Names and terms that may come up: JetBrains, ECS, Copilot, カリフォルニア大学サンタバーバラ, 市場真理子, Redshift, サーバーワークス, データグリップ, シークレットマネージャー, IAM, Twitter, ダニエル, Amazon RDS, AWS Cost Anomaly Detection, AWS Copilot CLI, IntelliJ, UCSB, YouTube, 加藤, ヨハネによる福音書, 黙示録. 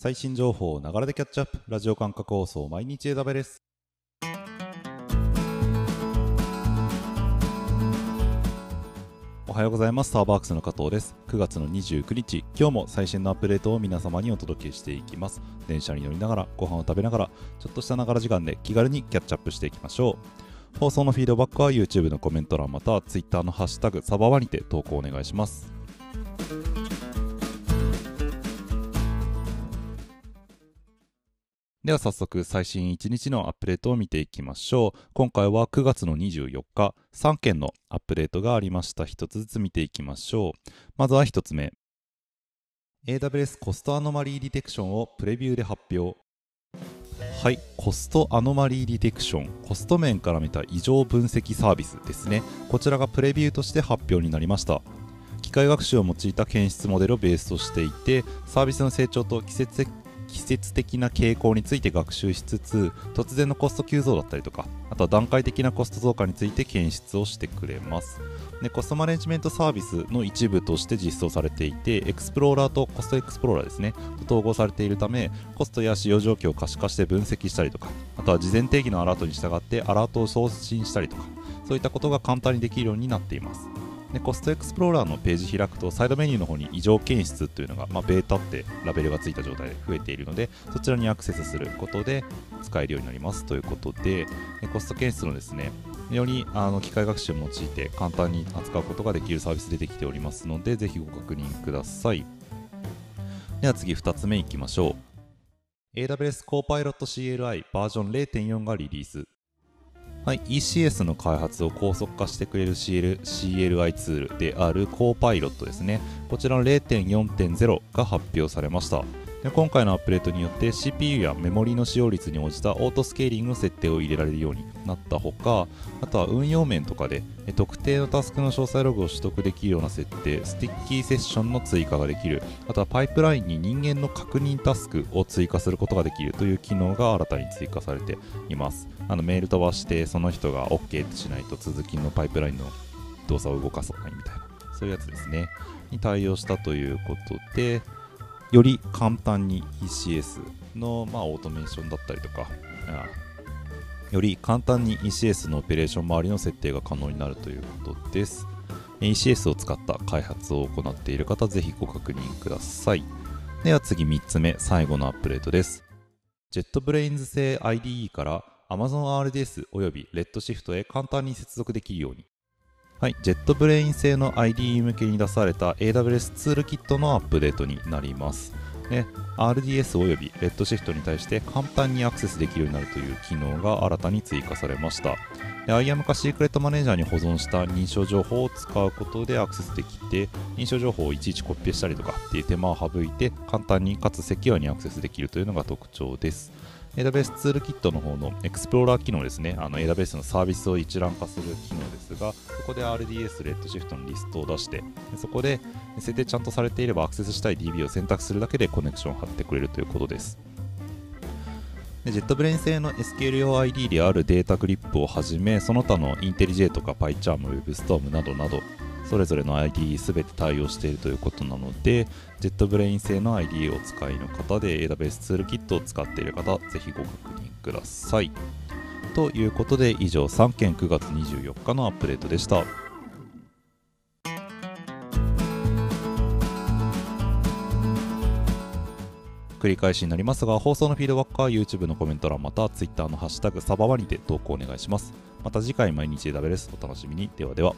最新情報をながらでキャッチアップ、ラジオ感覚放送、毎日AWSです。おはようございます。サーバークスの加藤です。9月の29日、今日も最新のアップデートを皆様にお届けしていきます。電車に乗りながら、ご飯を食べながら、ちょっとしたながら時間で気軽にキャッチアップしていきましょう。放送のフィードバックは YouTube のコメント欄、または Twitter のハッシュタグサバワにて投稿お願いします。では早速最新1日のアップデートを見ていきましょう。今回は9月の24日、3件のアップデートがありました。1つずつ見ていきましょう。まずは1つ目。AWS コストアノマリーディテクションをプレビューで発表。はい、コストアノマリーディテクション、コスト面から見た異常分析サービスですね。こちらがプレビューとして発表になりました。機械学習を用いた検出モデルをベースとしていて、サービスの成長と季節的な傾向について学習しつつ、突然のコスト急増だったりとか、あとは段階的なコスト増加について検出をしてくれます。で、コストマネジメントサービスの一部として実装されていて、エクスプローラーとコストエクスプローラーですねと統合されているため、コストや使用状況を可視化して分析したりとか、あとは事前定義のアラートに従ってアラートを送信したりとか、そういったことが簡単にできるようになっています。で、コストエクスプローラーのページ開くと、サイドメニューの方に異常検出というのが、ベータってラベルがついた状態で増えているので、そちらにアクセスすることで使えるようになりますということで、コスト検出のですね、より機械学習を用いて簡単に扱うことができるサービス出てきておりますので、ぜひご確認ください。では次2つ目いきましょう。 AWS Copilot CLI バージョン 0.4 がリリース。はい、ECS の開発を高速化してくれる CLI ツールである Copilot ですね。こちらの 0.4.0 が発表されました。で、今回のアップデートによって CPU やメモリの使用率に応じたオートスケーリングの設定を入れられるようになったほか、あとは運用面とかで特定のタスクの詳細ログを取得できるような設定、スティッキーセッションの追加ができる、あとはパイプラインに人間の確認タスクを追加することができるという機能が新たに追加されています。メール飛ばしてその人が OK としないと続きのパイプラインの動作を動かさないみたいな、そういうやつですねに対応したということで、より簡単に ECS の、オートメーションだったりとか、より簡単に ECS のオペレーション周りの設定が可能になるということです。ECS を使った開発を行っている方、ぜひご確認ください。では次3つ目、最後のアップデートです。JetBrains 製 IDE から Amazon RDS および Redshift へ簡単に接続できるように。はい、JetBrains 製の IDE 向けに出された AWS ツールキットのアップデートになります。で、RDS および Redshift に対して簡単にアクセスできるようになるという機能が新たに追加されました。で、IAM かシークレットマネージャーに保存した認証情報を使うことでアクセスできて、認証情報をいちいちコピーしたりとかっていう手間を省いて、簡単にかつセキュアにアクセスできるというのが特徴です。AWS ツールキットの方のエクスプローラー機能ですね、AWS のサービスを一覧化する機能ですが、そこで RDS、Redshift のリストを出して、そこで設定ちゃんとされていればアクセスしたい DB を選択するだけでコネクションを貼ってくれるということです。JetBrains 製の SQL 用 ID であるデータグリップをはじめ、その他の IntelliJ とか PyCharm、WebStorm などなど、それぞれの ID すべて対応しているということなので、JetBrains 製の ID を使いの方で AWS ツールキットを使っている方、ぜひご確認ください。ということで、以上3件9月24日のアップデートでした。繰り返しになりますが、放送のフィードバックは YouTube のコメント欄、または Twitter のハッシュタグサバワにて投稿お願いします。また次回毎日AWSお楽しみに。ではでは。